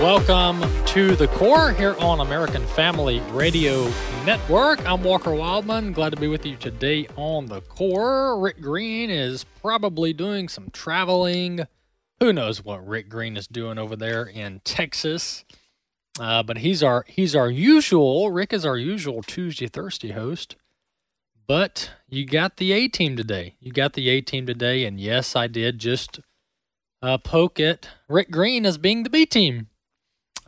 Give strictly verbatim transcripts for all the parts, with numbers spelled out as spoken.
Welcome to The Core here on American Family Radio Network. I'm Walker Wildman. Glad to be with you today on The Core. Rick Green is probably doing some traveling. Who knows what Rick Green is doing over there in Texas? Uh, but he's our he's our usual. Rick is our usual Tuesday Thursday host. But you got the A team today. You got the A team today, and yes, I did just uh, poke at Rick Green as being the B team.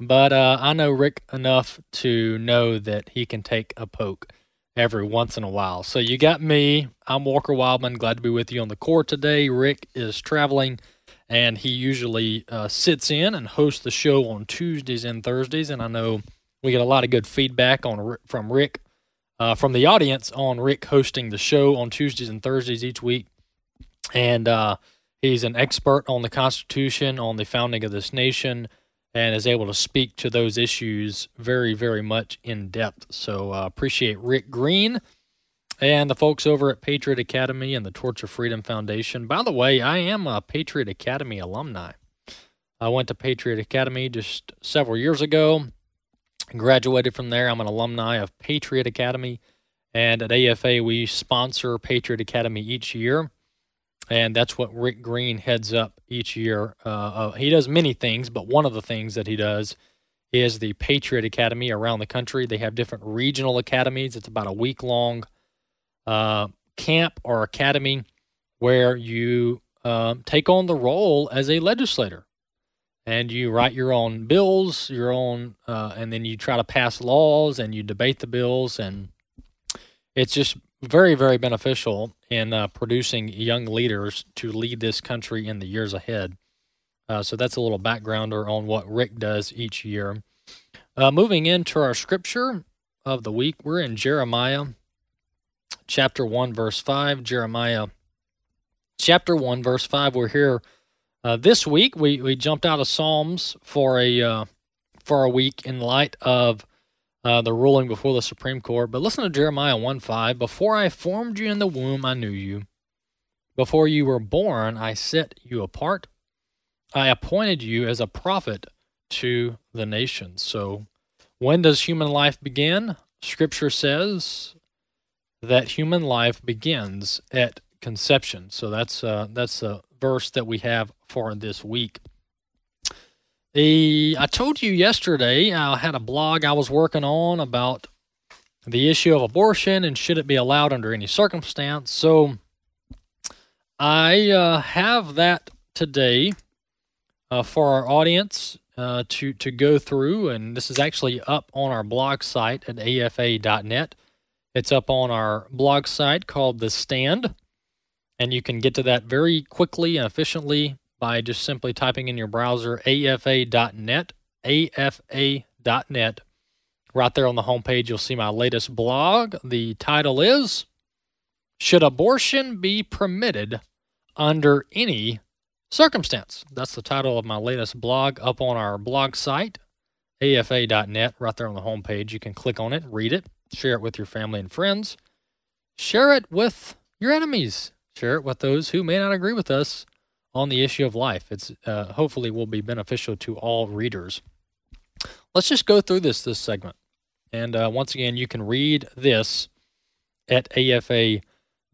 But uh, I know Rick enough to know that he can take a poke every once in a while. So you got me. I'm Walker Wildman. Glad to be with you on The Core today. Rick is traveling, and he usually uh, sits in and hosts the show on Tuesdays and Thursdays. And I know we get a lot of good feedback on from Rick, uh, from the audience, on Rick hosting the show on Tuesdays and Thursdays each week. And uh, he's an expert on the Constitution, on the founding of this nation, and is able to speak to those issues very, very much in depth. So uh, appreciate Rick Green and the folks over at Patriot Academy and the Torture Freedom Foundation. By the way, I am a Patriot Academy alumni. I went to Patriot Academy just several years ago, graduated from there. I'm an alumni of Patriot Academy, and at A F A we sponsor Patriot Academy each year. And that's what Rick Green heads up each year. Uh, uh, he does many things, but one of the things that he does is the Patriot Academy around the country. They have different regional academies. It's about a week-long uh, camp or academy where you uh, take on the role as a legislator. And you write your own bills, your own, uh, and then you try to pass laws, and you debate the bills, and it's just very, very beneficial in uh, producing young leaders to lead this country in the years ahead. Uh, so that's a little backgrounder on what Rick does each year. Uh, moving into our scripture of the week, we're in Jeremiah chapter one, verse five. Jeremiah chapter one, verse five. We're here uh, this week. We we jumped out of Psalms for a uh, for a week in light of Uh, the ruling before the Supreme Court. But listen to Jeremiah one five. Before I formed you in the womb, I knew you. Before you were born, I set you apart. I appointed you as a prophet to the nations. So when does human life begin? Scripture says that human life begins at conception. So that's uh, that's a verse that we have for this week. The, I told you yesterday I had a blog I was working on about the issue of abortion and should it be allowed under any circumstance. So I uh, have that today uh, for our audience uh, to, to go through, and this is actually up on our blog site at A F A dot net. It's up on our blog site called The Stand, and you can get to that very quickly and efficiently by just simply typing in your browser A F A dot net, A F A dot net. Right there on the homepage, you'll see my latest blog. The title is, Should Abortion Be Permitted Under Any Circumstance? That's the title of my latest blog up on our blog site, A F A dot net. Right there on the homepage, you can click on it, read it, share it with your family and friends. Share it with your enemies. Share it with those who may not agree with us on the issue of life. It's uh, hopefully will be beneficial to all readers. Let's just go through this this segment. And uh, once again, you can read this at A F A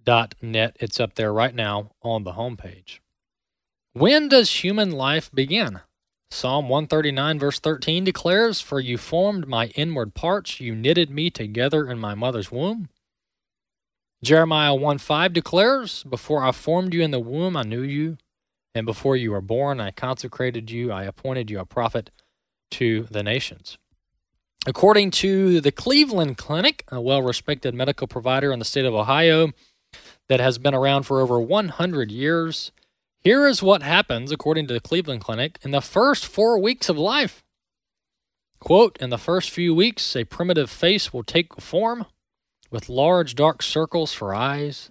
dot net. It's up there right now on the homepage. When does human life begin? Psalm one thirty-nine verse thirteen declares, For you formed my inward parts, you knitted me together in my mother's womb. Jeremiah one five declares, Before I formed you in the womb, I knew you. And before you were born, I consecrated you. I appointed you a prophet to the nations. According to the Cleveland Clinic, a well-respected medical provider in the state of Ohio that has been around for over one hundred years, Here is what happens, according to the Cleveland Clinic, in the first four weeks of life. Quote, in the first few weeks, a primitive face will take form with large dark circles for eyes.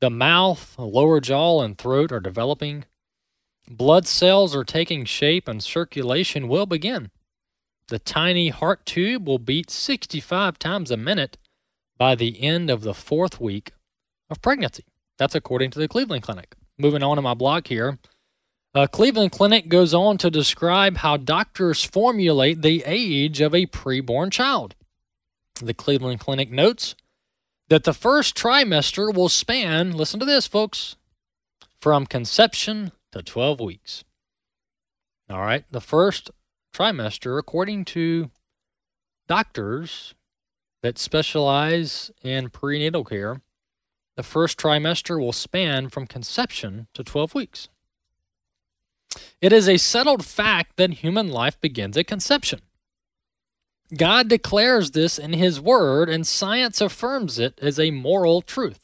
The mouth, lower jaw, and throat are developing. Blood cells are taking shape and circulation will begin. The tiny heart tube will beat sixty-five times a minute by the end of the fourth week of pregnancy. That's according to the Cleveland Clinic. Moving on to my blog here. Uh, Cleveland Clinic goes on to describe how doctors formulate the age of a preborn child. The Cleveland Clinic notes that the first trimester will span, listen to this, folks, from conception to twelve weeks. All right, the first trimester, according to doctors that specialize in prenatal care, the first trimester will span from conception to twelve weeks. It is a settled fact that human life begins at conception. God declares this in His Word, and science affirms it as a moral truth.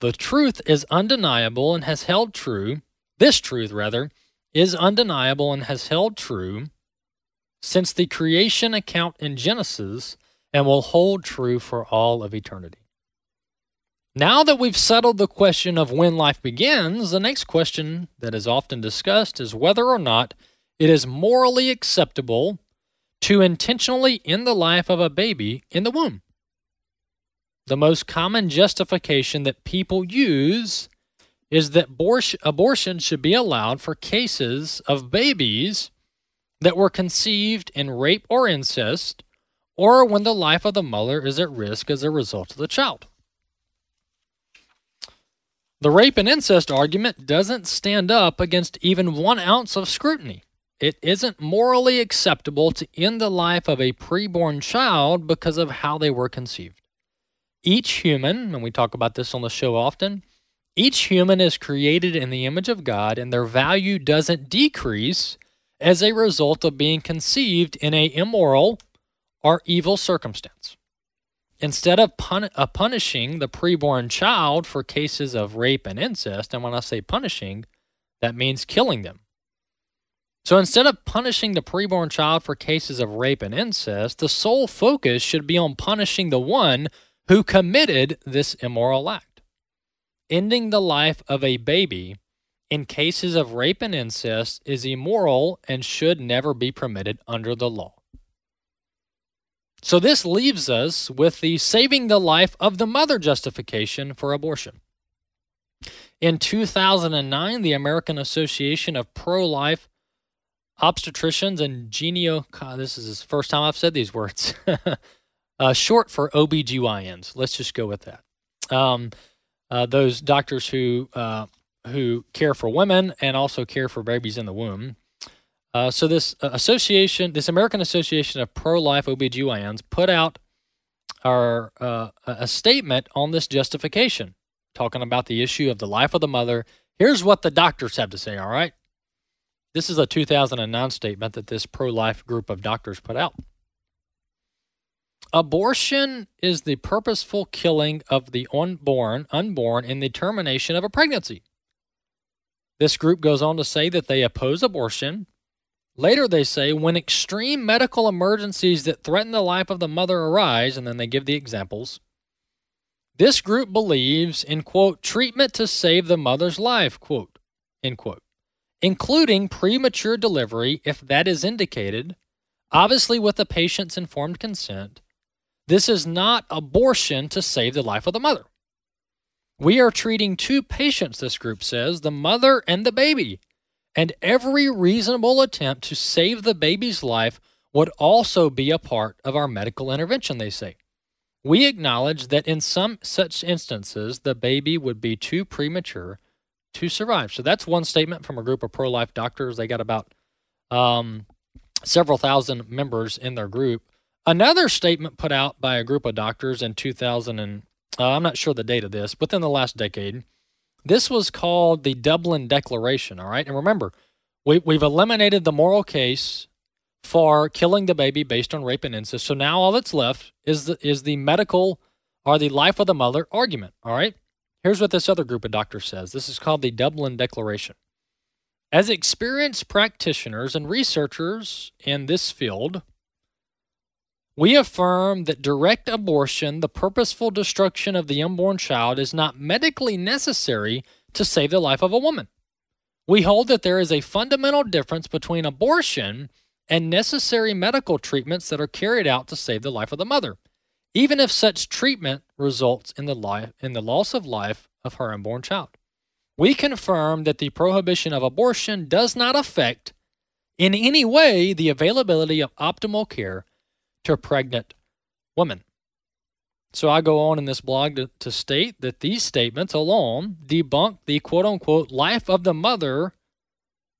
The truth is undeniable and has held true, this truth, rather, is undeniable and has held true since the creation account in Genesis and will hold true for all of eternity. Now that we've settled the question of when life begins, the next question that is often discussed is whether or not it is morally acceptable to intentionally end the life of a baby in the womb. The most common justification that people use is that abortion should be allowed for cases of babies that were conceived in rape or incest, or when the life of the mother is at risk as a result of the child. The rape and incest argument doesn't stand up against even one ounce of scrutiny. It isn't morally acceptable to end the life of a preborn child because of how they were conceived. Each human, and we talk about this on the show often, each human is created in the image of God, and their value doesn't decrease as a result of being conceived in an immoral or evil circumstance. Instead of pun- uh, punishing the preborn child for cases of rape and incest, and when I say punishing, that means killing them. So instead of punishing the preborn child for cases of rape and incest, the sole focus should be on punishing the one who committed this immoral act. Ending the life of a baby in cases of rape and incest is immoral and should never be permitted under the law. So this leaves us with the saving the life of the mother justification for abortion. In two thousand nine, the American Association of Pro-Life Obstetricians and Genio... God, this is the first time I've said these words. uh, short for O B G Y Ns. Let's just go with that. Um, uh, those doctors who, uh, who care for women and also care for babies in the womb. Uh, so this association, this American Association of Pro-Life O B G Y Ns put out our, uh, a statement on this justification, talking about the issue of the life of the mother. Here's what the doctors have to say, all right? This is a two thousand nine statement that this pro-life group of doctors put out. Abortion is the purposeful killing of the unborn, unborn in the termination of a pregnancy. This group goes on to say that they oppose abortion. Later, they say, when extreme medical emergencies that threaten the life of the mother arise, and then they give the examples, this group believes in, quote, treatment to save the mother's life, quote, end quote, including premature delivery if that is indicated, obviously with the patient's informed consent. This is not abortion to save the life of the mother. We are treating two patients, this group says, the mother and the baby. And every reasonable attempt to save the baby's life would also be a part of our medical intervention, they say. We acknowledge that in some such instances, the baby would be too premature to survive. So that's one statement from a group of pro-life doctors. They got about um, several thousand members in their group. Another statement put out by a group of doctors in two thousand, and uh, I'm not sure the date of this, within the last decade. This was called the Dublin Declaration, all right? And remember, we, we've eliminated the moral case for killing the baby based on rape and incest. So now all that's left is the, is the medical or the life of the mother argument, all right? Here's what this other group of doctors says. This is called the Dublin Declaration. As experienced practitioners and researchers in this field, we affirm that direct abortion, the purposeful destruction of the unborn child, is not medically necessary to save the life of a woman. We hold that there is a fundamental difference between abortion and necessary medical treatments that are carried out to save the life of the mother, even if such treatment results in the life, in the loss of life of her unborn child. We confirm that the prohibition of abortion does not affect in any way the availability of optimal care to pregnant women. So I go on in this blog to, to state that these statements alone debunk the quote-unquote life of the mother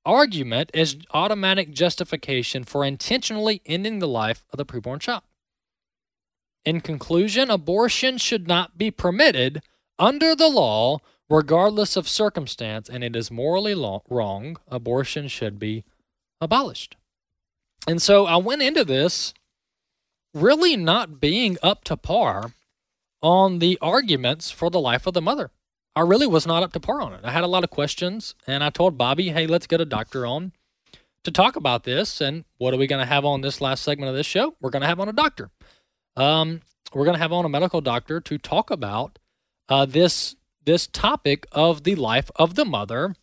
argument as automatic justification for intentionally ending the life of the preborn child. In conclusion, abortion should not be permitted under the law regardless of circumstance, and it is morally lo- wrong. Abortion should be abolished. And so I went into this really not being up to par on the arguments for the life of the mother. I really was not up to par on it. I had a lot of questions, and I told Bobby, hey, let's get a doctor on to talk about this, and what are we going to have on this last segment of this show? We're going to have on a doctor. Um, we're going to have on a medical doctor to talk about uh, this this topic of the life of the mother,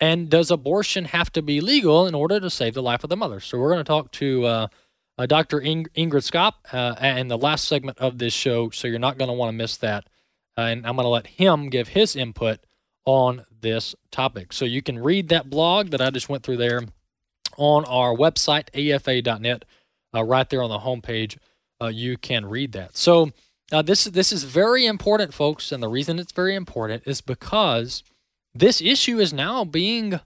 and does abortion have to be legal in order to save the life of the mother? So we're going to talk to uh, uh, Doctor Ing- Ingrid Skop uh, in the last segment of this show, so you're not going to want to miss that. Uh, and I'm going to let him give his input on this topic. So you can read that blog that I just went through there on our website, A F A dot net, uh, right there on the homepage. Uh, you can read that. So Now, this, this is very important, folks, and the reason it's very important is because this issue is now being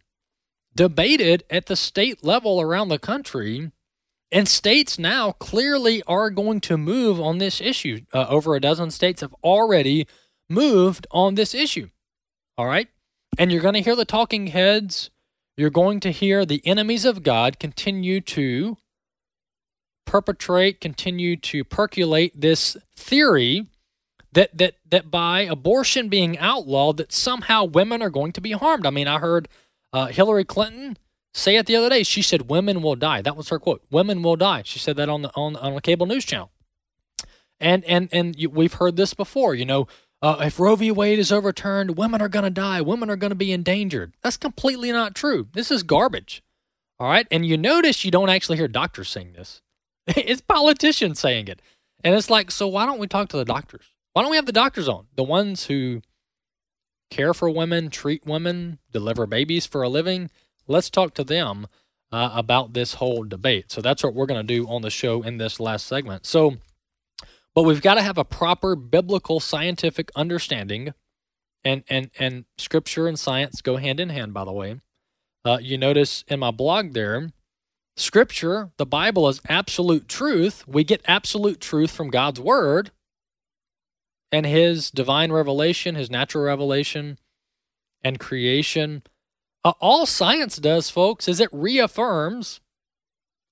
debated at the state level around the country, and states now clearly are going to move on this issue. Uh, over a dozen states have already moved on this issue, all right? And you're going to hear the talking heads. You're going to hear the enemies of God continue to perpetrate, continue to percolate this theory that that that by abortion being outlawed, that somehow women are going to be harmed. I mean, I heard uh, Hillary Clinton say it the other day. She said, "Women will die." That was her quote. "Women will die." She said that on the on on a cable news channel. And and and you, we've heard this before. You know, uh, if Roe v. Wade is overturned, women are going to die. Women are going to be endangered. That's completely not true. This is garbage. All right, and you notice you don't actually hear doctors saying this. It's politicians saying it. And it's like, so why don't we talk to the doctors? Why don't we have the doctors on? The ones who care for women, treat women, deliver babies for a living. Let's talk to them uh, about this whole debate. So that's what we're going to do on the show in this last segment. So, but we've got to have a proper biblical scientific understanding, and, and, and scripture and science go hand in hand, by the way. Uh, you notice in my blog there, Scripture, the Bible, is absolute truth. We get absolute truth from God's Word and His divine revelation, His natural revelation, and creation. Uh, all science does, folks, is it reaffirms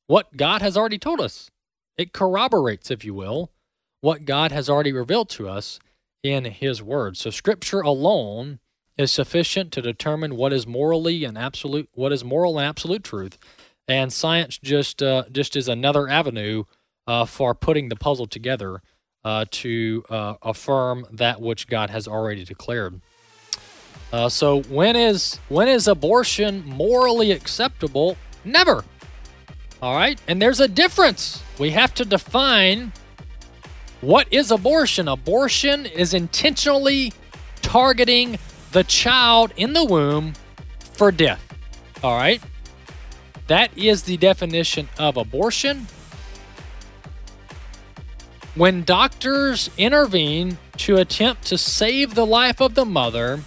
what God has already told us. It corroborates, if you will, what God has already revealed to us in His Word. So Scripture alone is sufficient to determine what is morally and absolute, what is moral and absolute truth. And science just uh, just is another avenue uh, for putting the puzzle together uh, to uh, affirm that which God has already declared. Uh, so when is when is abortion morally acceptable? Never. All right? And there's a difference. We have to define what is abortion. Abortion is intentionally targeting the child in the womb for death. All right? That is the definition of abortion. When doctors intervene to attempt to save the life of the mother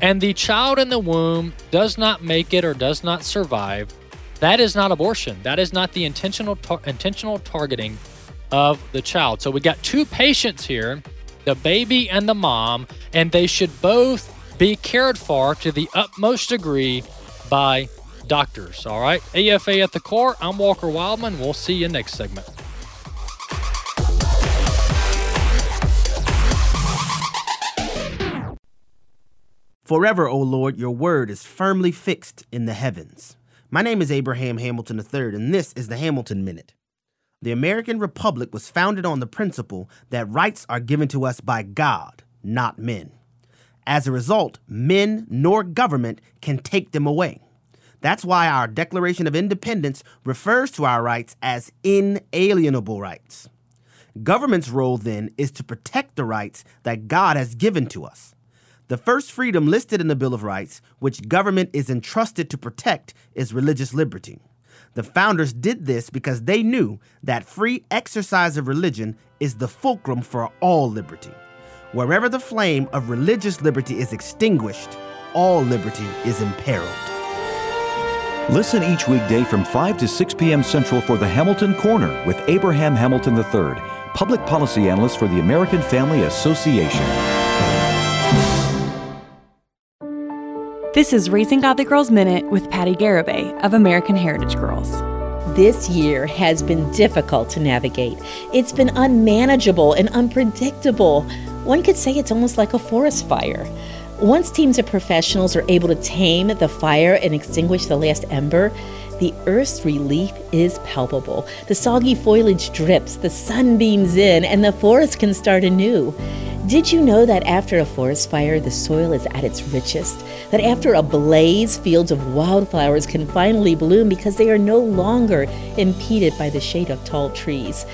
and the child in the womb does not make it or does not survive, that is not abortion. That is not the intentional tar- intentional targeting of the child. So we got two patients here, the baby and the mom, and they should both be cared for to the utmost degree by doctors. All right. A F A at the Core. I'm Walker Wildman. We'll see you next segment. Forever, O Lord, your word is firmly fixed in the heavens. My name is Abraham Hamilton the third, and this is the Hamilton Minute. The American Republic was founded on the principle that rights are given to us by God, not men. As a result, men nor government can take them away. That's why our Declaration of Independence refers to our rights as inalienable rights. Government's role, then, is to protect the rights that God has given to us. The first freedom listed in the Bill of Rights, which government is entrusted to protect, is religious liberty. The founders did this because they knew that free exercise of religion is the fulcrum for all liberty. Wherever the flame of religious liberty is extinguished, all liberty is imperiled. Listen each weekday from five to six p.m. Central for the Hamilton Corner with Abraham Hamilton the third, public policy analyst for the American Family Association. This is Raising Godly Girls Minute with Patty Garibay of American Heritage Girls. This year has been difficult to navigate. It's been unmanageable and unpredictable. One could say it's almost like a forest fire. Once teams of professionals are able to tame the fire and extinguish the last ember, the earth's relief is palpable. The soggy foliage drips, the sun beams in, and the forest can start anew. Did you know that after a forest fire, the soil is at its richest? That after a blaze, fields of wildflowers can finally bloom because they are no longer impeded by the shade of tall trees?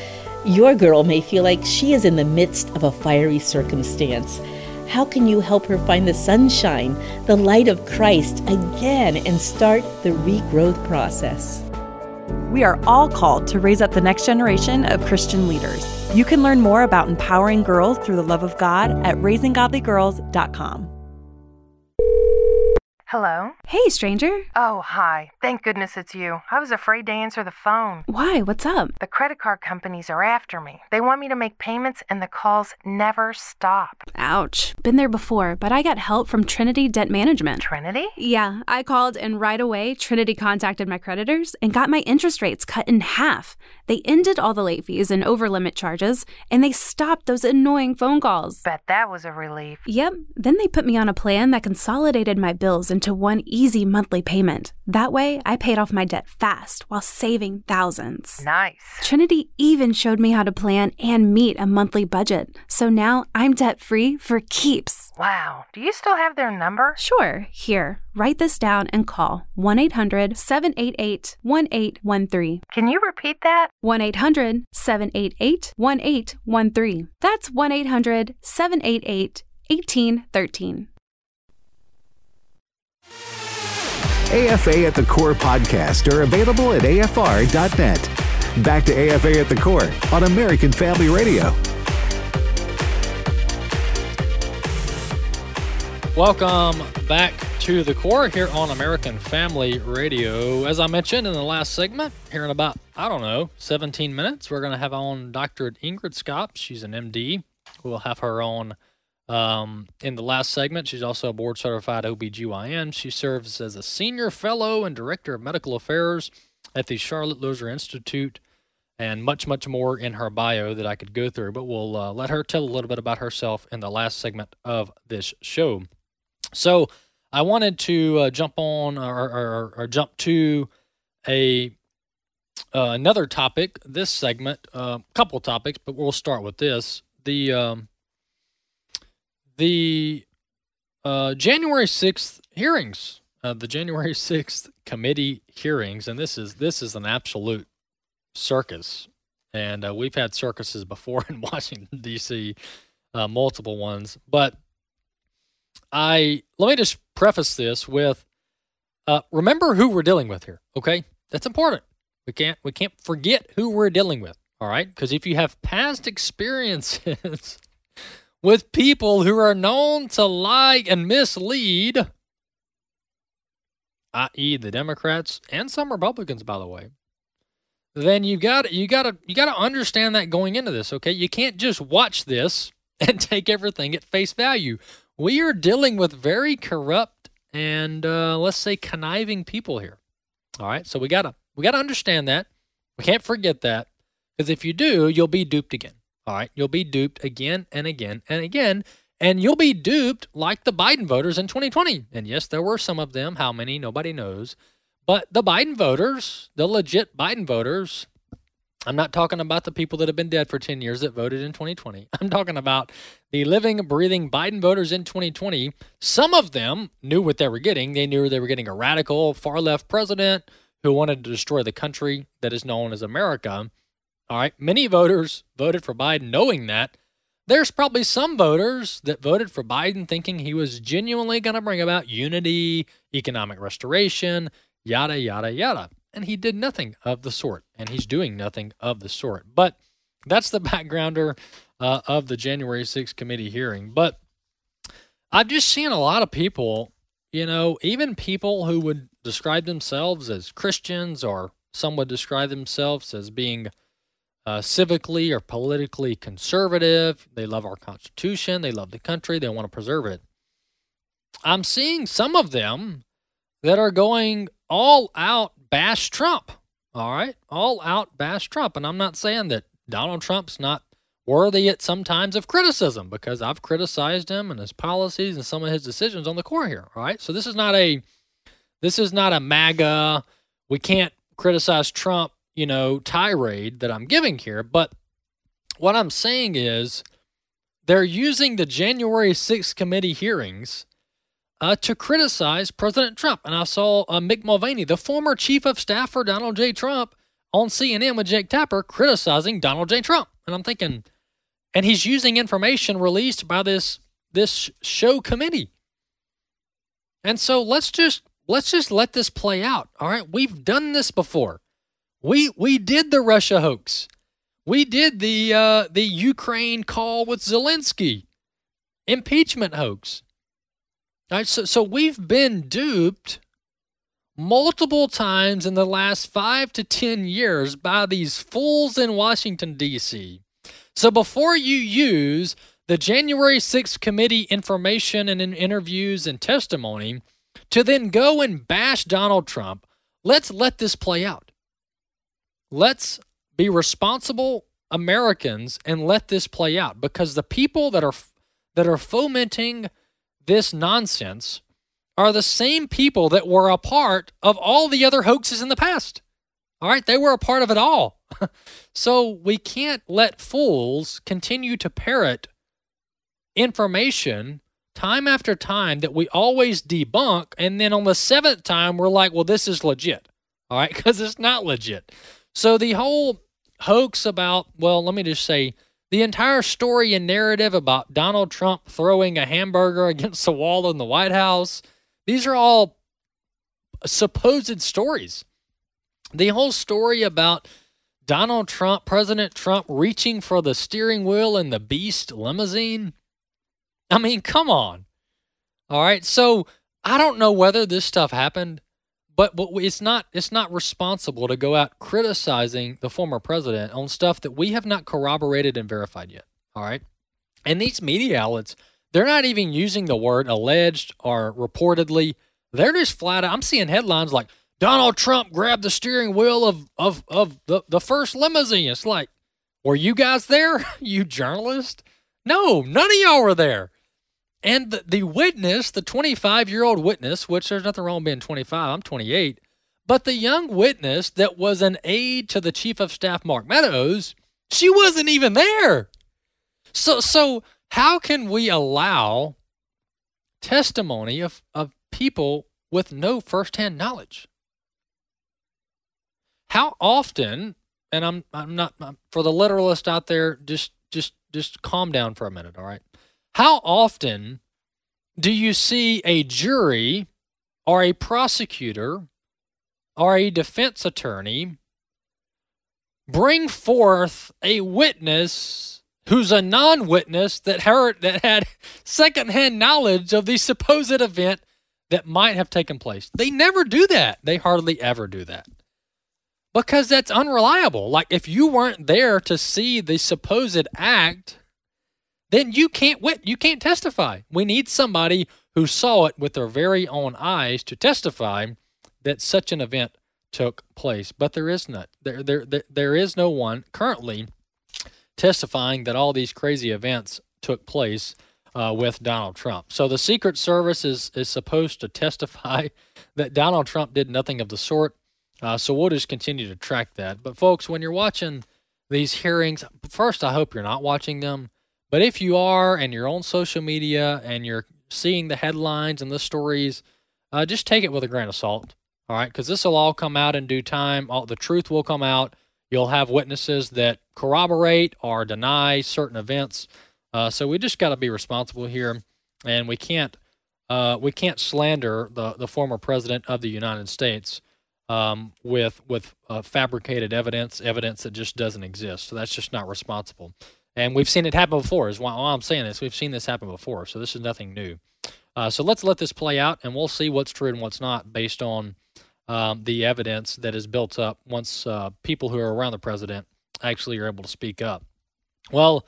Your girl may feel like she is in the midst of a fiery circumstance. How can you help her find the sunshine, the light of Christ again, and start the regrowth process? We are all called to raise up the next generation of Christian leaders. You can learn more about empowering girls through the love of God at raising godly girls dot com. Hello? Hey, stranger. Oh, hi. Thank goodness it's you. I was afraid to answer the phone. Why? What's up? The credit card companies are after me. They want me to make payments and the calls never stop. Ouch. Been there before, but I got help from Trinity Debt Management. Trinity? Yeah. I called and right away, Trinity contacted my creditors and got my interest rates cut in half. They ended all the late fees and over-limit charges, and they stopped those annoying phone calls. Bet that was a relief. Yep. Then they put me on a plan that consolidated my bills and to one easy monthly payment. That way, I paid off my debt fast while saving thousands. Nice. Trinity even showed me how to plan and meet a monthly budget. So now I'm debt-free for keeps. Wow. Do you still have their number? Sure. Here, write this down and call one eight hundred seven eight eight one eight one three. Can you repeat that? one eight hundred seven eight eight one eight one three. That's one eight hundred seven eight eight one eight one three. A F A at the Core podcast are available at A F R dot net. Back to A F A at the Core on American Family Radio. Welcome back to the Core here on American Family Radio. As I mentioned in the last segment, here in about, I don't know, seventeen minutes, we're going to have on Doctor Ingrid Skop. She's an M D. We'll have her on Um, in the last segment. She's also a board-certified O B G Y N. She serves as a senior fellow and director of medical affairs at the Charlotte Lozier Institute, and much, much more in her bio that I could go through. But we'll uh, let her tell a little bit about herself in the last segment of this show. So I wanted to uh, jump on or, or, or jump to a uh, another topic this segment, a uh, couple topics, but we'll start with this. The... Um, The uh, January sixth hearings, uh, the January sixth committee hearings, and this is this is an absolute circus. And uh, we've had circuses before in Washington, D C, uh, multiple ones. But I let me just preface this with, uh, remember who we're dealing with here, okay? That's important. We can't we can't forget who we're dealing with, all right? Because if you have past experiences with people who are known to lie and mislead, that is the Democrats and some Republicans, by the way, then you got you got to you got to understand that going into this. Okay, you can't just watch this and take everything at face value. We are dealing with very corrupt and uh, let's say conniving people here. All right, so we gotta we gotta understand that. We can't forget that, because if you do, you'll be duped again. All right, you'll be duped again and again and again, And you'll be duped like the Biden voters in twenty twenty. And yes, there were some of them. How many? Nobody knows. But the Biden voters, the legit Biden voters, I'm not talking about the people that have been dead for ten years that voted in twenty twenty. I'm talking about the living, breathing Biden voters in twenty twenty. Some of them knew what they were getting. They knew they were getting a radical, far-left president who wanted to destroy the country that is known as America. All right, many voters voted for Biden knowing that. There's probably some voters that voted for Biden thinking he was genuinely going to bring about unity, economic restoration, yada, yada, yada. And he did nothing of the sort, and he's doing nothing of the sort. But that's the backgrounder uh, of the January sixth committee hearing. But I've just seen a lot of people, you know, even people who would describe themselves as Christians, or some would describe themselves as being Uh, civically or politically conservative. They love our Constitution. They love the country. They want to preserve it. I'm seeing some of them that are going all out bash Trump. All right? All out bash Trump. And I'm not saying that Donald Trump's not worthy at sometimes of criticism, because I've criticized him and his policies and some of his decisions on the core here. All right? So this is not a, this is not a MAGA, we can't criticize Trump, you know, tirade that I'm giving here. But what I'm saying is they're using the January sixth committee hearings uh, to criticize President Trump. And I saw uh, Mick Mulvaney, the former chief of staff for Donald J. Trump, on C N N with Jake Tapper criticizing Donald J. Trump. And I'm thinking, and he's using information released by this this show committee. And so let's just let's just let this play out. All right, we've done this before. We we did the Russia hoax. We did the uh, the Ukraine call with Zelensky, impeachment hoax. All right, so so we've been duped multiple times in the last five to ten years by these fools in Washington, D C. So before you use the January sixth committee information and in interviews and testimony to then go and bash Donald Trump, let's let this play out. Let's be responsible Americans and let this play out, because the people that are that are fomenting this nonsense are the same people that were a part of all the other hoaxes in the past. All right, they were a part of it all. So we can't let fools continue to parrot information time after time that we always debunk, and then on the seventh time we're like, well, this is legit. All right, because it's not legit. So the whole hoax about, well, let me just say, the entire story and narrative about Donald Trump throwing a hamburger against the wall in the White House, these are all supposed stories. The whole story about Donald Trump, President Trump, reaching for the steering wheel in the Beast limousine, I mean, come on. All right, so I don't know whether this stuff happened, But, but it's not it's not responsible to go out criticizing the former president on stuff that we have not corroborated and verified yet, all right? And these media outlets, they're not even using the word alleged or reportedly. They're just flat out. I'm seeing headlines like, Donald Trump grabbed the steering wheel of, of, of the, the first limousine. It's like, were you guys there, you journalists? No, none of y'all were there. And the, the witness, the twenty-five-year-old witness, which there's nothing wrong being twenty-five, I'm twenty-eight, but the young witness that was an aide to the chief of staff, Mark Meadows, she wasn't even there. So so how can we allow testimony of, of people with no firsthand knowledge? How often, and I'm I'm not, I'm, for the literalist out there, just just just calm down for a minute, all right? How often do you see a jury or a prosecutor or a defense attorney bring forth a witness who's a non-witness that heard, that had secondhand knowledge of the supposed event that might have taken place? They never do that. They hardly ever do that, because that's unreliable. Like, if you weren't there to see the supposed act, then you can't wit- you can't testify. We need somebody who saw it with their very own eyes to testify that such an event took place. But there is not. There, there, there, there is no one currently testifying that all these crazy events took place. uh, with Donald Trump. So the Secret Service is, is supposed to testify that Donald Trump did nothing of the sort. Uh, so we'll just continue to track that. But folks, when you're watching these hearings, first, I hope you're not watching them. But if you are and you're on social media and you're seeing the headlines and the stories, uh, just take it with a grain of salt. All right, because this will all come out in due time. All, the truth will come out. You'll have witnesses that corroborate or deny certain events. Uh, so we just got to be responsible here, and we can't uh, we can't slander the, the former president of the United States um, with with uh, fabricated evidence, evidence that just doesn't exist. So that's just not responsible. And we've seen it happen before. Is why I'm saying this. We've seen this happen before. So this is nothing new. Uh, so let's let this play out, and we'll see what's true and what's not based on um, the evidence that is built up once uh, people who are around the president actually are able to speak up. Well,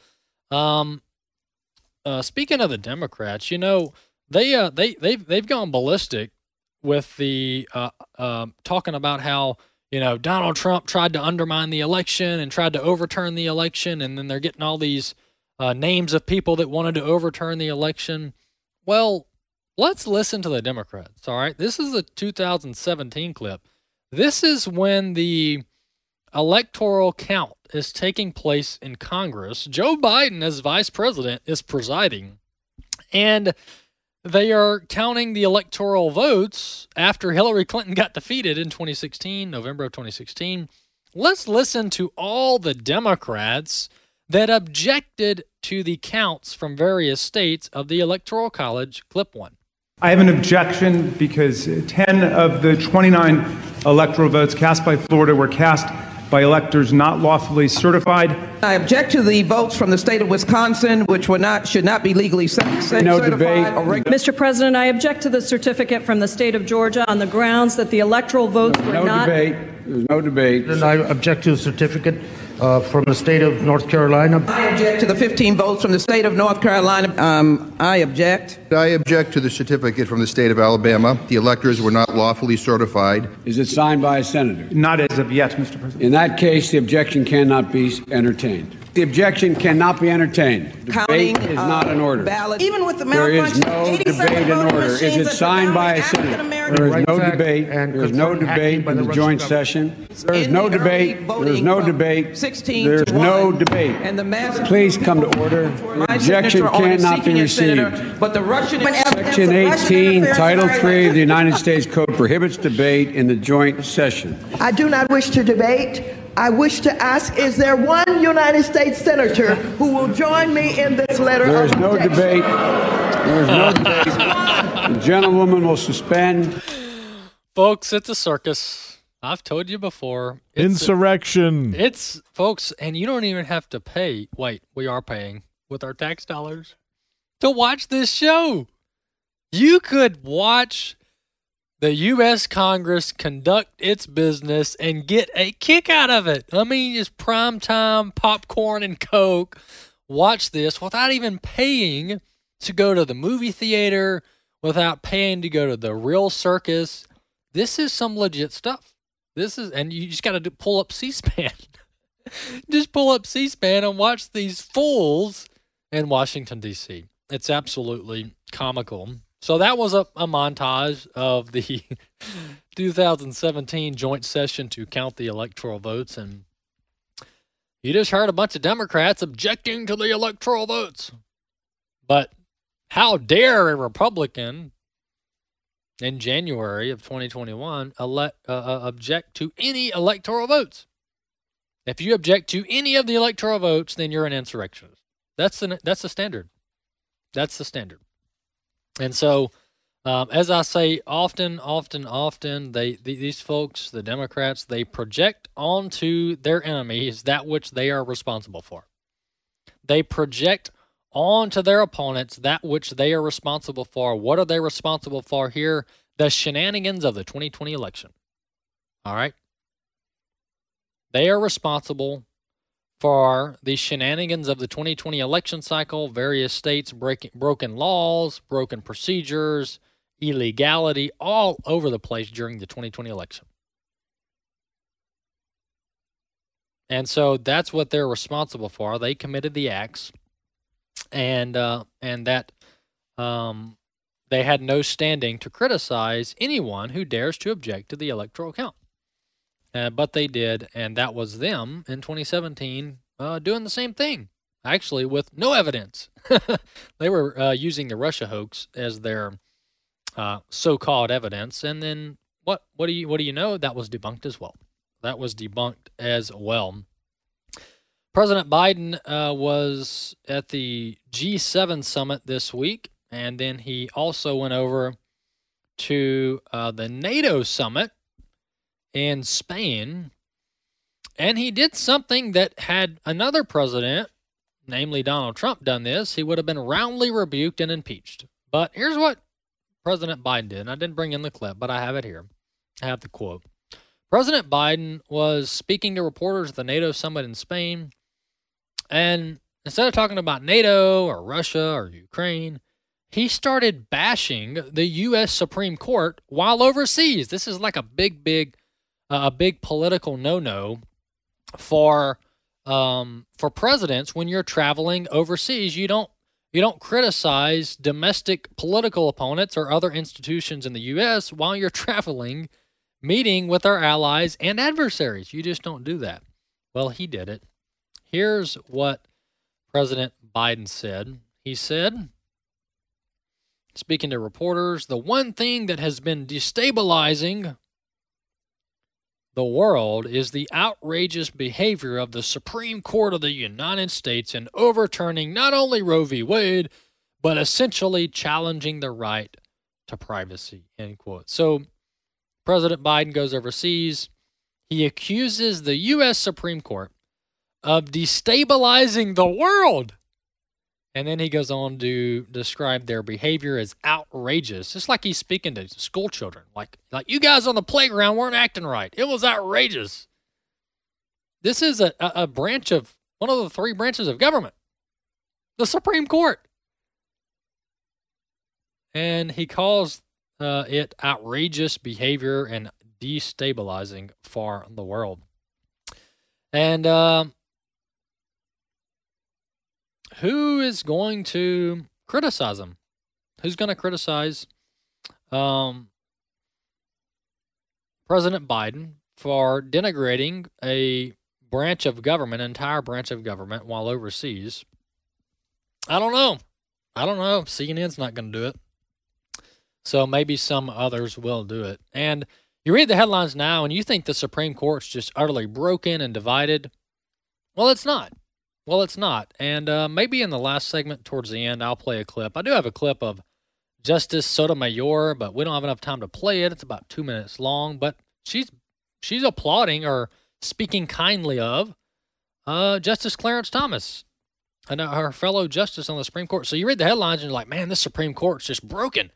um, uh, speaking of the Democrats, you know, they uh, they they've they've gone ballistic with the uh, uh, talking about how, you know, Donald Trump tried to undermine the election and tried to overturn the election, and then they're getting all these uh, names of people that wanted to overturn the election. Well, let's listen to the Democrats, all right? This is a two thousand seventeen clip. This is when the electoral count is taking place in Congress. Joe Biden, as vice president, is presiding, and they are counting the electoral votes after Hillary Clinton got defeated in twenty sixteen, November of twenty sixteen. Let's listen to all the Democrats that objected to the counts from various states of the Electoral College. Clip one. I have an objection because ten of the twenty-nine electoral votes cast by Florida were cast by electors not lawfully certified. I object to the votes from the state of Wisconsin, which were not should not be legally certified. No debate. Mister President, I object to the certificate from the state of Georgia on the grounds that the electoral votes no, were no not. No debate. There's no debate. And I object to the certificate uh, from the state of North Carolina. I object to the fifteen votes from the state of North Carolina. Um, I object. I object to the certificate from the state of Alabama. The electors were not lawfully certified. Is it signed by a senator? Not as of yet, Mister President. In that case, the objection cannot be entertained. The objection cannot be entertained. Debate is uh, not an order. Ballot. Even with the malfunction, there is no debate in order. Is it signed by a senator? There is no debate. There is no debate in the joint session. There is no debate. There is no debate. There is no debate. Please come to order. The objection cannot be received. But the Russian Section eighteen, Title three of the United States Code prohibits debate in the joint session. I do not wish to debate. I wish to ask, is there one United States senator who will join me in this letter of objection? There is no debate. There is no debate. The gentlewoman will suspend. Folks, it's a circus. I've told you before. It's Insurrection. A, it's, folks, and you don't even have to pay. Wait, we are paying with our tax dollars to watch this show. You could watch the U S. Congress conduct its business and get a kick out of it. I mean, it's prime time, popcorn and Coke. Watch this without even paying to go to the movie theater, without paying to go to the real circus. This is some legit stuff. This is, and you just got to pull up C-SPAN. Just pull up C-SPAN and watch these fools in Washington, D C. It's absolutely comical. So that was a, a montage of the two thousand seventeen joint session to count the electoral votes. And you just heard a bunch of Democrats objecting to the electoral votes. But how dare a Republican in January of twenty twenty-one elect, uh, uh, object to any electoral votes? If you object to any of the electoral votes, then you're an insurrectionist. That's the, that's the standard. That's the standard. And so, um, as I say, often, often, often, they th- these folks, the Democrats, they project onto their enemies that which they are responsible for. They project onto their opponents that which they are responsible for. What are they responsible for here? The shenanigans of the twenty twenty election. All right? They are responsible for the shenanigans of the twenty twenty election cycle, various states breaking broken laws, broken procedures, illegality, all over the place during the twenty twenty election. And so that's what they're responsible for. They committed the acts. and uh, and that um, they had no standing to criticize anyone who dares to object to the electoral count. Uh, but they did, and that was them in twenty seventeen uh, doing the same thing, actually with no evidence. They were uh, using the Russia hoax as their uh, so-called evidence, and then what? What do you what do you know? That was debunked as well. That was debunked as well. President Biden uh, was at the G seven summit this week, and then he also went over to uh, the NATO summit in Spain, and he did something that had another president, namely Donald Trump, done this, he would have been roundly rebuked and impeached. But here's what President Biden did, and I didn't bring in the clip, but I have it here. I have the quote. President Biden was speaking to reporters at the NATO summit in Spain, and instead of talking about NATO or Russia or Ukraine, he started bashing the U S Supreme Court while overseas. This is like a big, big... a big political no-no for um, for presidents when you're traveling overseas. You don't you don't criticize domestic political opponents or other institutions in the U S while you're traveling, meeting with our allies and adversaries. You just don't do that. Well, he did it. Here's what President Biden said. He said, speaking to reporters, the one thing that has been destabilizing the world is the outrageous behavior of the Supreme Court of the United States in overturning not only Roe v. Wade, but essentially challenging the right to privacy, end quote. So President Biden goes overseas. He accuses the U S Supreme Court of destabilizing the world. And then he goes on to describe their behavior as outrageous. It's like he's speaking to school children. Like, like you guys on the playground weren't acting right. It was outrageous. This is a, a, a branch of, one of the three branches of government, the Supreme Court. And he calls uh, it outrageous behavior and destabilizing for the world. And, um, uh, Who is going to criticize him? Who's going to criticize um, President Biden for denigrating a branch of government, an entire branch of government, while overseas? I don't know. I don't know. C N N's not going to do it. So maybe some others will do it. And you read the headlines now and you think the Supreme Court's just utterly broken and divided. Well, it's not. Well, it's not, and uh, maybe in the last segment towards the end, I'll play a clip. I do have a clip of Justice Sotomayor, but we don't have enough time to play it. It's about two minutes long, but she's she's applauding or speaking kindly of uh, Justice Clarence Thomas, and her fellow justice on the Supreme Court. So you read the headlines, and you're like, man, this Supreme Court's just broken.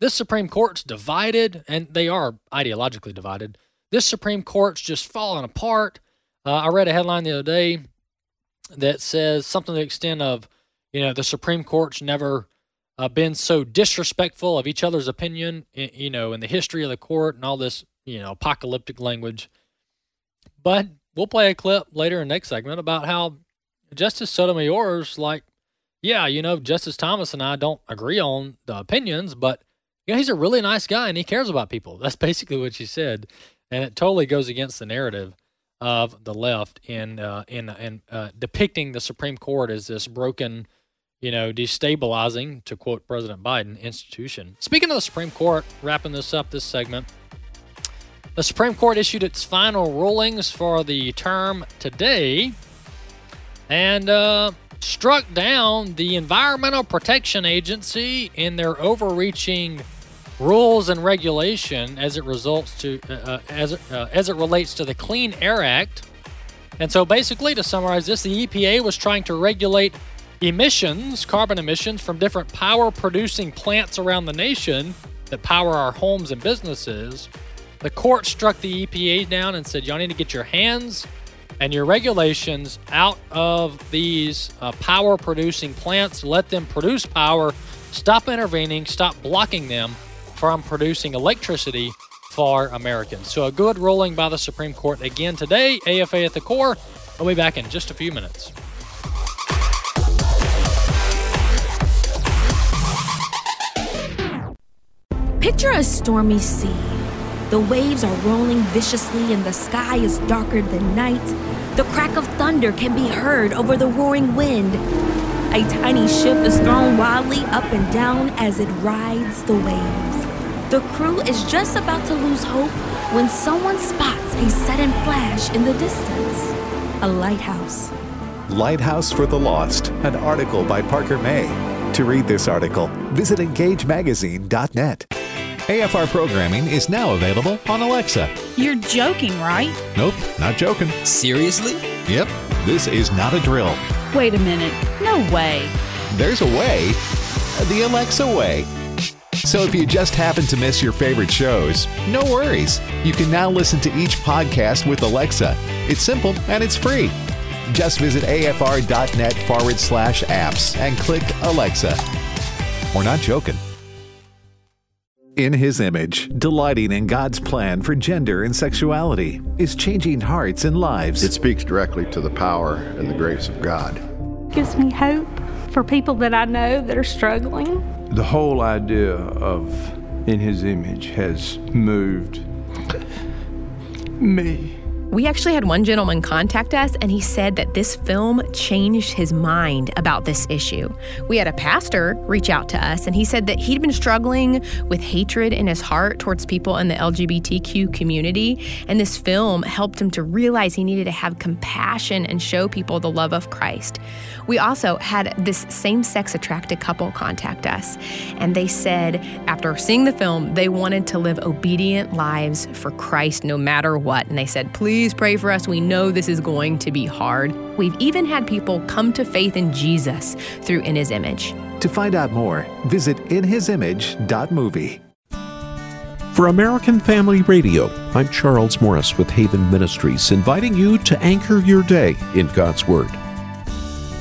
This Supreme Court's divided, and they are ideologically divided. This Supreme Court's just falling apart. Uh, I read a headline the other day that says something to the extent of, you know, the Supreme Court's never uh, been so disrespectful of each other's opinion, you know, in the history of the court and all this, you know, apocalyptic language. But we'll play a clip later in the next segment about how Justice Sotomayor's like, yeah, you know, Justice Thomas and I don't agree on the opinions, but, you know, he's a really nice guy and he cares about people. That's basically what she said. And it totally goes against the narrative of the left in uh, in in uh, depicting the Supreme Court as this broken, you know, destabilizing, to quote President Biden, institution. Speaking of the Supreme Court, wrapping this up, this segment, the Supreme Court issued its final rulings for the term today and uh, struck down the Environmental Protection Agency in their overreaching rules and regulation as it results to uh, as uh, as it relates to the Clean Air Act. And so basically, to summarize this, the E P A was trying to regulate emissions, carbon emissions from different power producing plants around the nation that power our homes and businesses. The court struck the E P A down and said, y'all need to get your hands and your regulations out of these uh, power producing plants. Let them produce power. Stop intervening. Stop blocking them from producing electricity for Americans. So a good ruling by the Supreme Court again today. A F A at the core. I'll be back in just a few minutes. Picture a stormy sea. The waves are rolling viciously and the sky is darker than night. The crack of thunder can be heard over the roaring wind. A tiny ship is thrown wildly up and down as it rides the waves. The crew is just about to lose hope when someone spots a sudden flash in the distance. A lighthouse. Lighthouse for the Lost, an article by Parker May. To read this article, visit engage magazine dot net. A F R programming is now available on Alexa. You're joking, right? Nope, not joking. Seriously? Yep, this is not a drill. Wait a minute. No way. There's a way. The Alexa way. So if you just happen to miss your favorite shows, no worries. You can now listen to each podcast with Alexa. It's simple and it's free. Just visit afr.net forward slash apps and click Alexa. We're not joking. In His Image, delighting in God's plan for gender and sexuality is changing hearts and lives. It speaks directly to the power and the grace of God. It gives me hope for people that I know that are struggling. The whole idea of In His Image has moved me. We actually had one gentleman contact us, and he said that this film changed his mind about this issue. We had a pastor reach out to us, and he said that he'd been struggling with hatred in his heart towards people in the L G B T Q community, and this film helped him to realize he needed to have compassion and show people the love of Christ. We also had this same-sex attracted couple contact us, and they said after seeing the film, they wanted to live obedient lives for Christ no matter what, and they said, please, Please pray for us. We know this is going to be hard. We've even had people come to faith in Jesus through In His Image. To find out more, visit in his image dot movie. For American Family Radio, I'm Charles Morris with Haven Ministries, inviting you to anchor your day in God's Word.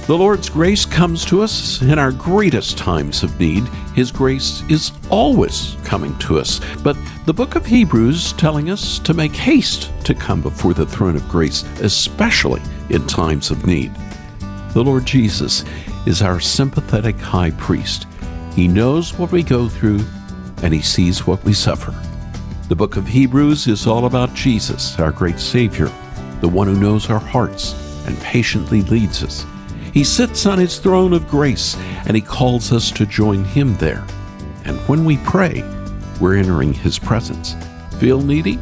The Lord's grace comes to us in our greatest times of need. His grace is always coming to us. But the book of Hebrews telling us to make haste to come before the throne of grace, especially in times of need. The Lord Jesus is our sympathetic high priest. He knows what we go through, and he sees what we suffer. The book of Hebrews is all about Jesus, our great Savior, the one who knows our hearts and patiently leads us. He sits on his throne of grace, and he calls us to join him there. And when we pray, we're entering his presence. Feel needy?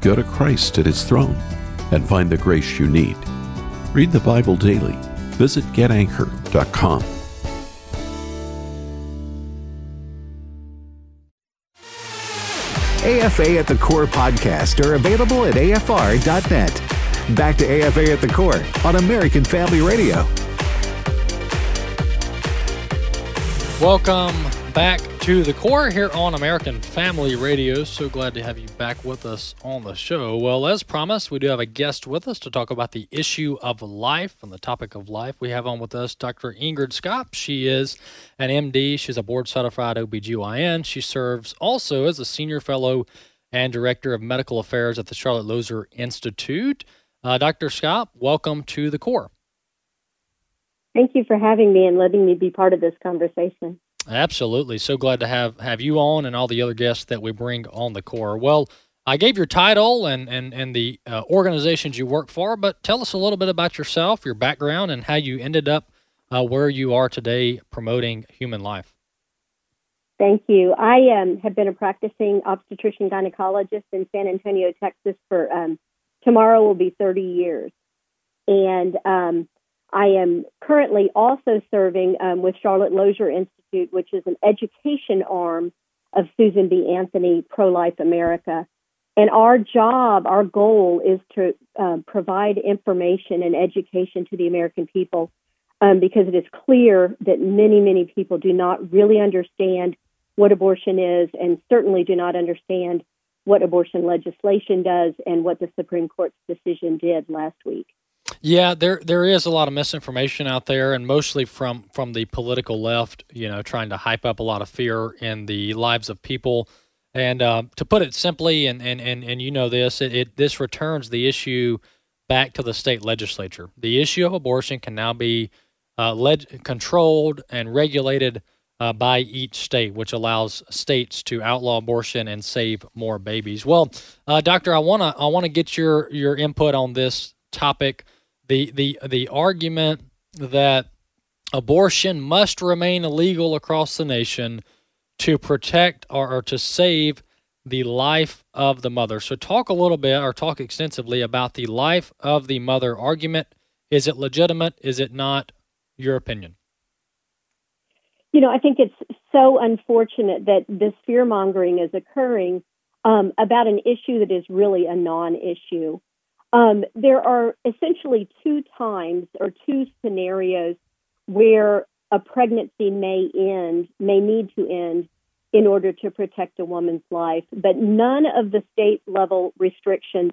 Go to Christ at his throne and find the grace you need. Read the Bible daily. Visit get anchor dot com. A F A at the Core podcasts are available at A F R dot net. Back to A F A at the Core on American Family Radio. Welcome back to The Core here on American Family Radio. So glad to have you back with us on the show. Well, as promised, we do have a guest with us to talk about the issue of life and the topic of life. We have on with us Doctor Ingrid Skop. She is an M D. She's a board-certified O B G Y N. She serves also as a senior fellow and director of medical affairs at the Charlotte Lozier Institute. Uh, Doctor Skop, welcome to The Core. Thank you for having me and letting me be part of this conversation. Absolutely. So glad to have, have you on and all the other guests that we bring on The Core. Well, I gave your title and, and, and the uh, organizations you work for, but tell us a little bit about yourself, your background, and how you ended up uh, where you are today promoting human life. Thank you. I um, have been a practicing obstetrician gynecologist in San Antonio, Texas for um, tomorrow will be thirty years. And um I am currently also serving um, with Charlotte Lozier Institute, which is an education arm of Susan B. Anthony Pro-Life America. And our job, our goal is to um, provide information and education to the American people um, because it is clear that many, many people do not really understand what abortion is and certainly do not understand what abortion legislation does and what the Supreme Court's decision did last week. Yeah, there there is a lot of misinformation out there, and mostly from, from the political left, you know, trying to hype up a lot of fear in the lives of people. And uh, to put it simply, and, and, and, and you know this, it, it this returns the issue back to the state legislature. The issue of abortion can now be uh, led, controlled and regulated uh, by each state, which allows states to outlaw abortion and save more babies. Well, uh, Doctor, I wanna I wanna get your your input on this topic. The the the argument that abortion must remain illegal across the nation to protect or, or to save the life of the mother. So talk a little bit or talk extensively about the life of the mother argument. Is it legitimate? Is it not? Your opinion. You know, I think it's so unfortunate that this fear-mongering is occurring um, about an issue that is really a non-issue. Um, there are essentially two times or two scenarios where a pregnancy may end, may need to end in order to protect a woman's life. But none of the state-level restrictions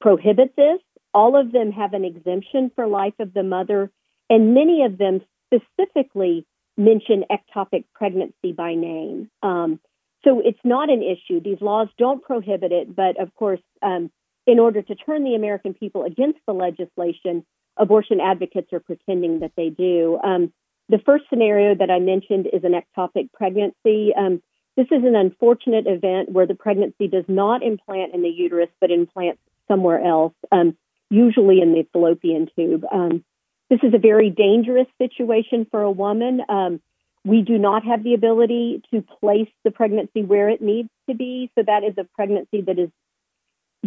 prohibit this. All of them have an exemption for life of the mother, and many of them specifically mention ectopic pregnancy by name. Um, so it's not an issue. These laws don't prohibit it, but of course, um, in order to turn the American people against the legislation, abortion advocates are pretending that they do. Um, the first scenario that I mentioned is an ectopic pregnancy. Um, this is an unfortunate event where the pregnancy does not implant in the uterus, but implants somewhere else, um, usually in the fallopian tube. Um, This is a very dangerous situation for a woman. Um, we do not have the ability to place the pregnancy where it needs to be. So that is a pregnancy that is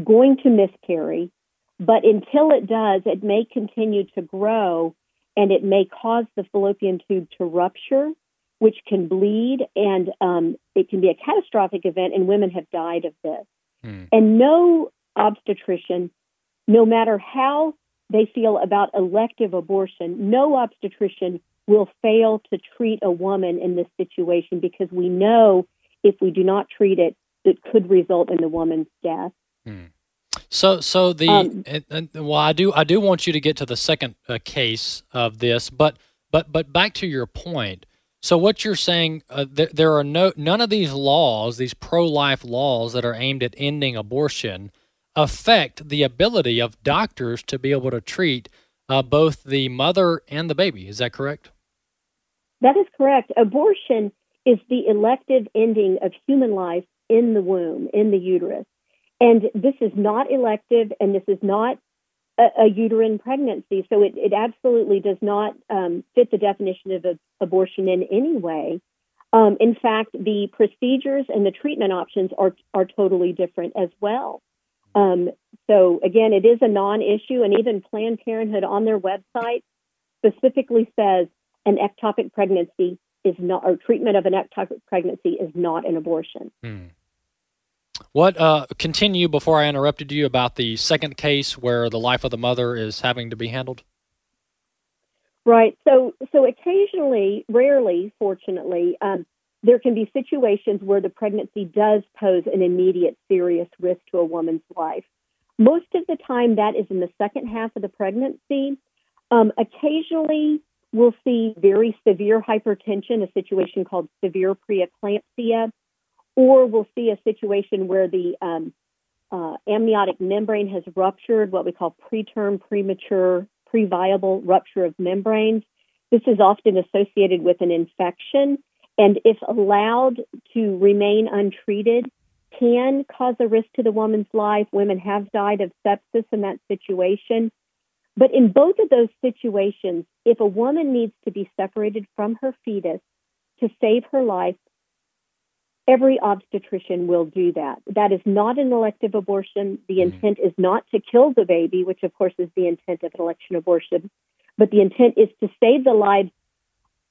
going to miscarry. But until it does, it may continue to grow and it may cause the fallopian tube to rupture, which can bleed. And um, it can be a catastrophic event. And women have died of this. Mm. And no obstetrician, no matter how they feel about elective abortion, no obstetrician will fail to treat a woman in this situation because we know if we do not treat it, it could result in the woman's death. Hmm. So, so the um, and, and, well, I do, I do want you to get to the second uh, case of this, but, but, but back to your point. So, what you're saying, uh, th- there are no none of these laws, these pro-life laws that are aimed at ending abortion, affect the ability of doctors to be able to treat uh, both the mother and the baby. Is that correct? That is correct. Abortion is the elective ending of human life in the womb, in the uterus. And this is not elective, and this is not a, a uterine pregnancy. So it, it absolutely does not um, fit the definition of a, abortion in any way. Um, in fact, the procedures and the treatment options are are totally different as well. Um, so, again, it is a non-issue, and even Planned Parenthood on their website specifically says an ectopic pregnancy is not, or treatment of an ectopic pregnancy is not an abortion. Hmm. What, uh, continue before I interrupted you about the second case where the life of the mother is having to be handled? Right. So, so occasionally, rarely, fortunately, um, there can be situations where the pregnancy does pose an immediate serious risk to a woman's life. Most of the time, that is in the second half of the pregnancy. Um, occasionally, we'll see very severe hypertension, a situation called severe preeclampsia, or we'll see a situation where the um, uh, amniotic membrane has ruptured, what we call preterm, premature, previable rupture of membranes. This is often associated with an infection, and if allowed to remain untreated, can cause a risk to the woman's life. Women have died of sepsis in that situation. But in both of those situations, if a woman needs to be separated from her fetus to save her life, every obstetrician will do that. That is not an elective abortion. The intent is not to kill the baby, which of course is the intent of an election abortion, but the intent is to save the lives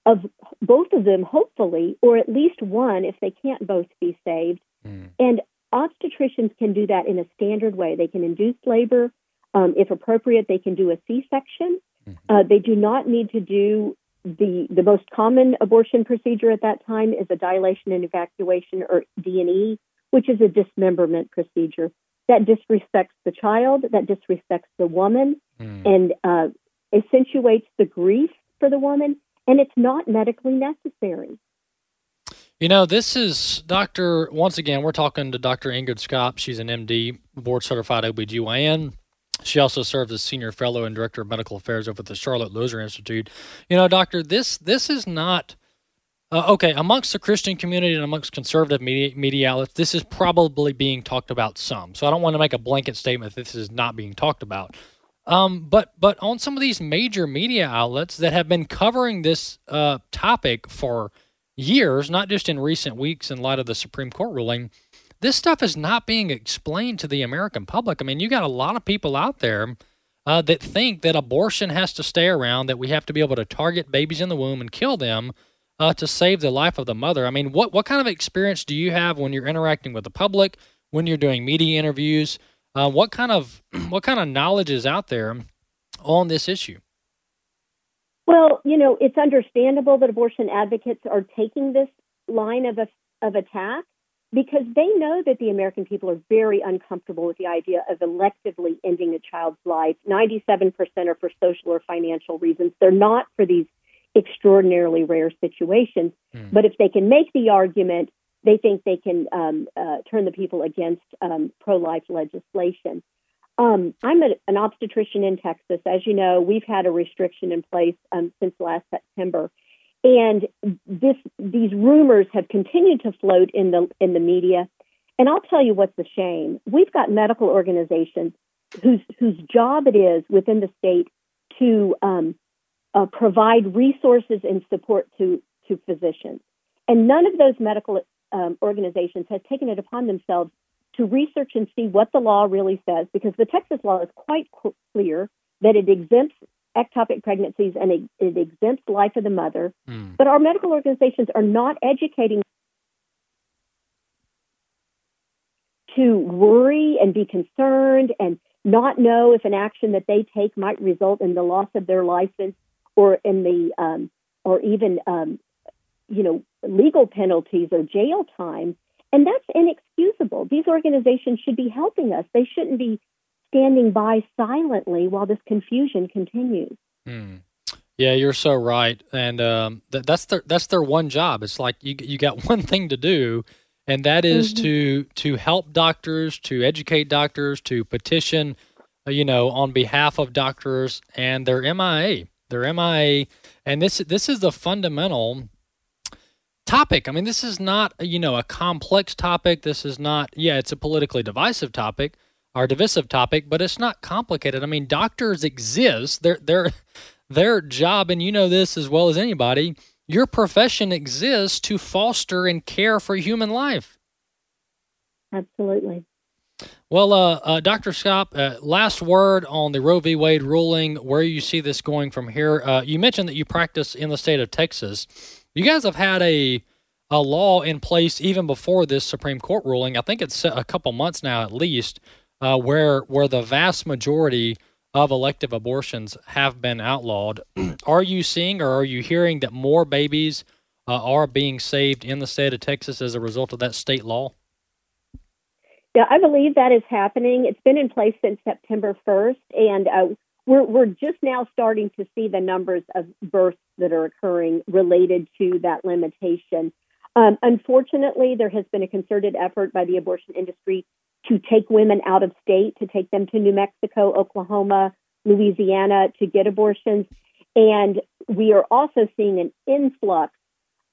of both of them, hopefully, or at least one if they can't both be saved. Mm. And obstetricians can do that in a standard way. They can induce labor. Um, if appropriate, they can do a C-section. Mm-hmm. Uh, they do not need to do the the most common abortion procedure at that time is a dilation and evacuation, or D and E, which is a dismemberment procedure. That disrespects the child, that disrespects the woman, mm. and uh, accentuates the grief for the woman. And it's not medically necessary. You know, this is Doctor Once again, we're talking to Doctor Ingrid Skop. She's an M D, board-certified O B G Y N. She also serves as senior fellow and director of medical affairs over at the Charlotte Lozier Institute. You know, doctor, this this is not Uh, okay, amongst the Christian community and amongst conservative media, media outlets, this is probably being talked about some. So I don't want to make a blanket statement that this is not being talked about. Um, but but on some of these major media outlets that have been covering this uh, topic for years, not just in recent weeks in light of the Supreme Court ruling, this stuff is not being explained to the American public. I mean, you got a lot of people out there uh, that think that abortion has to stay around, that we have to be able to target babies in the womb and kill them Uh, to save the life of the mother. I mean, what, what kind of experience do you have when you're interacting with the public, when you're doing media interviews? Uh, what kind of what kind of knowledge is out there on this issue? Well, you know, it's understandable that abortion advocates are taking this line of, a, of attack because they know that the American people are very uncomfortable with the idea of electively ending a child's life. ninety-seven percent are for social or financial reasons. They're not for these extraordinarily rare situations. Mm. But if they can make the argument, they think they can um, uh, turn the people against um, pro-life legislation. Um, I'm a, an obstetrician in Texas. As you know, we've had a restriction in place um, since last September. And this these rumors have continued to float in the in the media. And I'll tell you what's a shame. We've got medical organizations whose, whose job it is within the state to um, Uh, provide resources and support to, to physicians. And none of those medical um, organizations has taken it upon themselves to research and see what the law really says, because the Texas law is quite clear that it exempts ectopic pregnancies and it, it exempts life of the mother. Mm. But our medical organizations are not educating to worry and be concerned and not know if an action that they take might result in the loss of their license, or in the, um, or even, um, you know, legal penalties or jail time. And that's inexcusable. These organizations should be helping us. They shouldn't be standing by silently while this confusion continues. Hmm. Yeah, you're so right. And um, th- that's their that's their one job. It's like you you got one thing to do, and that is mm-hmm. to to help doctors, to educate doctors, to petition, you know, on behalf of doctors, and they're M I A. They're M I A, and this this is the fundamental topic. I mean, this is not, you know, a complex topic. This is not, yeah, it's a politically divisive topic or divisive topic, but it's not complicated. I mean, doctors exist. Their their their job, and you know this as well as anybody, your profession exists to foster and care for human life. Absolutely. Well, uh, uh, Doctor Skop, uh, last word on the Roe v. Wade ruling, where you see this going from here. Uh, you mentioned that you practice in the state of Texas. You guys have had a a law in place even before this Supreme Court ruling. I think it's a couple months now at least, uh, where, where the vast majority of elective abortions have been outlawed. Are you seeing or are you hearing that more babies uh, are being saved in the state of Texas as a result of that state law? Yeah, I believe that is happening. It's been in place since September first, and uh, we're we're just now starting to see the numbers of births that are occurring related to that limitation. Um, unfortunately, there has been a concerted effort by the abortion industry to take women out of state, to take them to New Mexico, Oklahoma, Louisiana to get abortions. And we are also seeing an influx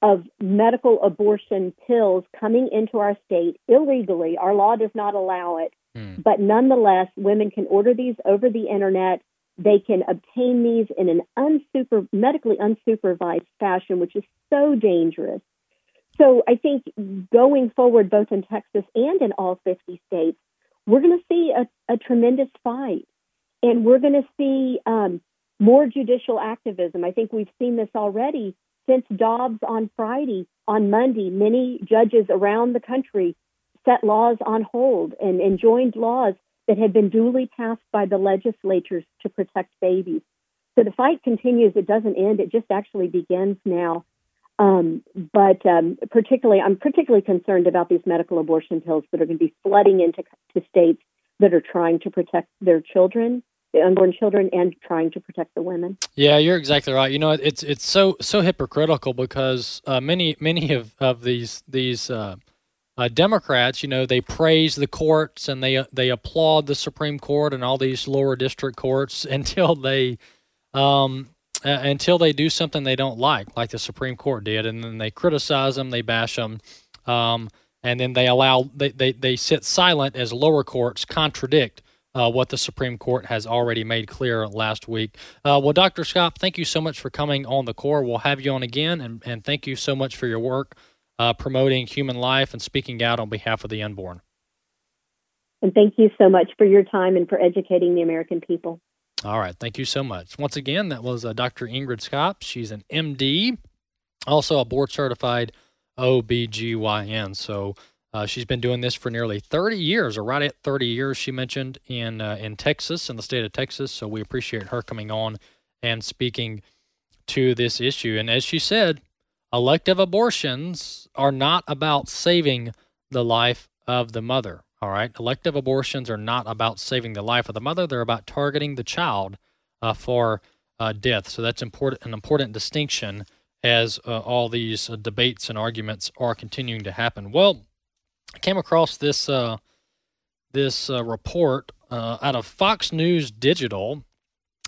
of medical abortion pills coming into our state illegally. Our law does not allow it, mm. but nonetheless, women can order these over the internet. They can obtain these in an unsuper, medically unsupervised fashion, which is so dangerous. So I think going forward, both in Texas and in all fifty states, we're going to see a, a tremendous fight, and we're going to see um, more judicial activism. I think we've seen this already. Since Dobbs on Friday, on Monday, many judges around the country set laws on hold and enjoined laws that had been duly passed by the legislatures to protect babies. So the fight continues. It doesn't end. It just actually begins now. Um, but um, particularly, I'm particularly concerned about these medical abortion pills that are going to be flooding into to states that are trying to protect their children, the unborn children, and trying to protect the women. Yeah, you're exactly right. You know, it's it's so so hypocritical because uh, many many of of these these uh, uh, Democrats, you know, they praise the courts and they they applaud the Supreme Court and all these lower district courts until they um, uh, until they do something they don't like, like the Supreme Court did, and then they criticize them, they bash them, um, and then they allow they, they, they sit silent as lower courts contradict uh, what the Supreme Court has already made clear last week. Uh, well, Doctor Skop, thank you so much for coming on The Core. We'll have you on again, and, and thank you so much for your work uh, promoting human life and speaking out on behalf of the unborn. And thank you so much for your time and for educating the American people. All right. Thank you so much. Once again, that was uh, Doctor Ingrid Skop. She's an M D, also a board-certified O B G Y N. So uh, she's been doing this for nearly thirty years, or right at thirty years, she mentioned, in uh, in Texas, in the state of Texas. So we appreciate her coming on and speaking to this issue. And as she said, elective abortions are not about saving the life of the mother. All right. Elective abortions are not about saving the life of the mother. They're about targeting the child uh, for uh, death. So that's important, an important distinction as uh, all these uh, debates and arguments are continuing to happen. Well, I came across this uh, this uh, report uh, out of Fox News Digital.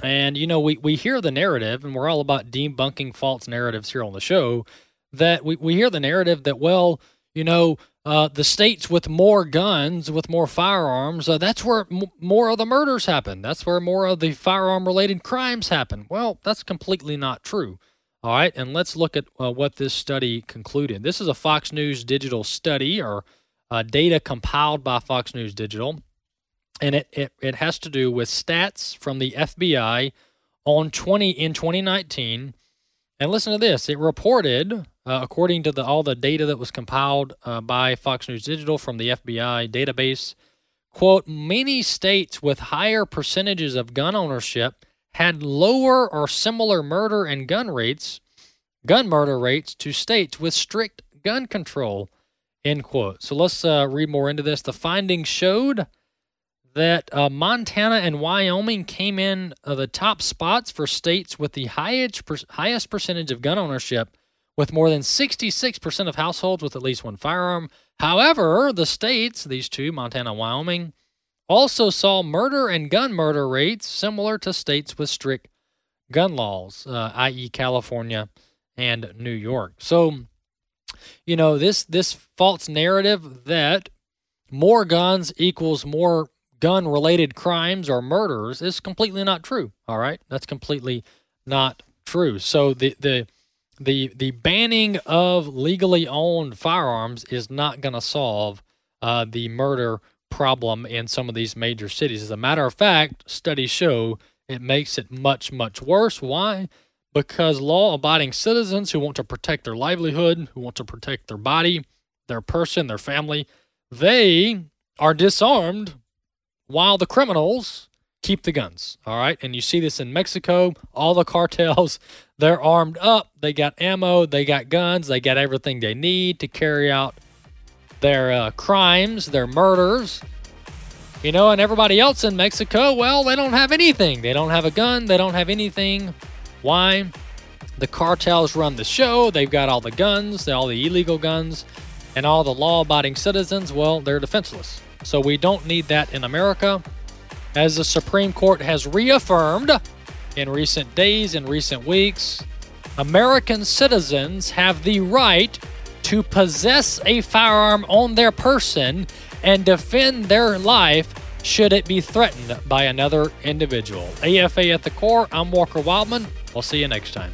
And, you know, we, we hear the narrative, and we're all about debunking false narratives here on the show, that we, we hear the narrative that, well, you know, Uh, the states with more guns, with more firearms, uh, that's where m- more of the murders happen. That's where more of the firearm-related crimes happen. Well, that's completely not true. All right, and let's look at uh, what this study concluded. This is a Fox News Digital study, or uh, data compiled by Fox News Digital, and it, it, it has to do with stats from the F B I on twenty in twenty nineteen. And listen to this. It reported... Uh, according to the, all the data that was compiled uh, by Fox News Digital from the F B I database, quote, many states with higher percentages of gun ownership had lower or similar murder and gun rates, gun murder rates to states with strict gun control, end quote. So let's uh, read more into this. The findings showed that uh, Montana and Wyoming came in uh, the top spots for states with the highest, per- highest percentage of gun ownership, with more than sixty-six percent of households with at least one firearm. However, the states, these two, Montana and Wyoming, also saw murder and gun murder rates similar to states with strict gun laws, uh, that is. California and New York. So, you know, this, this false narrative that more guns equals more gun-related crimes or murders is completely not true, all right? That's completely not true. So the the... The the banning of legally owned firearms is not going to solve uh, the murder problem in some of these major cities. As a matter of fact, studies show it makes it much, much worse. Why? Because law-abiding citizens who want to protect their livelihood, who want to protect their body, their person, their family, they are disarmed while the criminals keep the guns, all right? And you see this in Mexico, all the cartels, they're armed up, they got ammo, they got guns, they got everything they need to carry out their uh, crimes, their murders, you know, and everybody else in Mexico, well, they don't have anything. They don't have a gun, they don't have anything. Why? The cartels run the show, they've got all the guns, all the illegal guns, and all the law-abiding citizens, well, they're defenseless. So we don't need that in America. As the Supreme Court has reaffirmed in recent days, in recent weeks, American citizens have the right to possess a firearm on their person and defend their life should it be threatened by another individual. A F A at the Core, I'm Walker Wildman. We'll see you next time.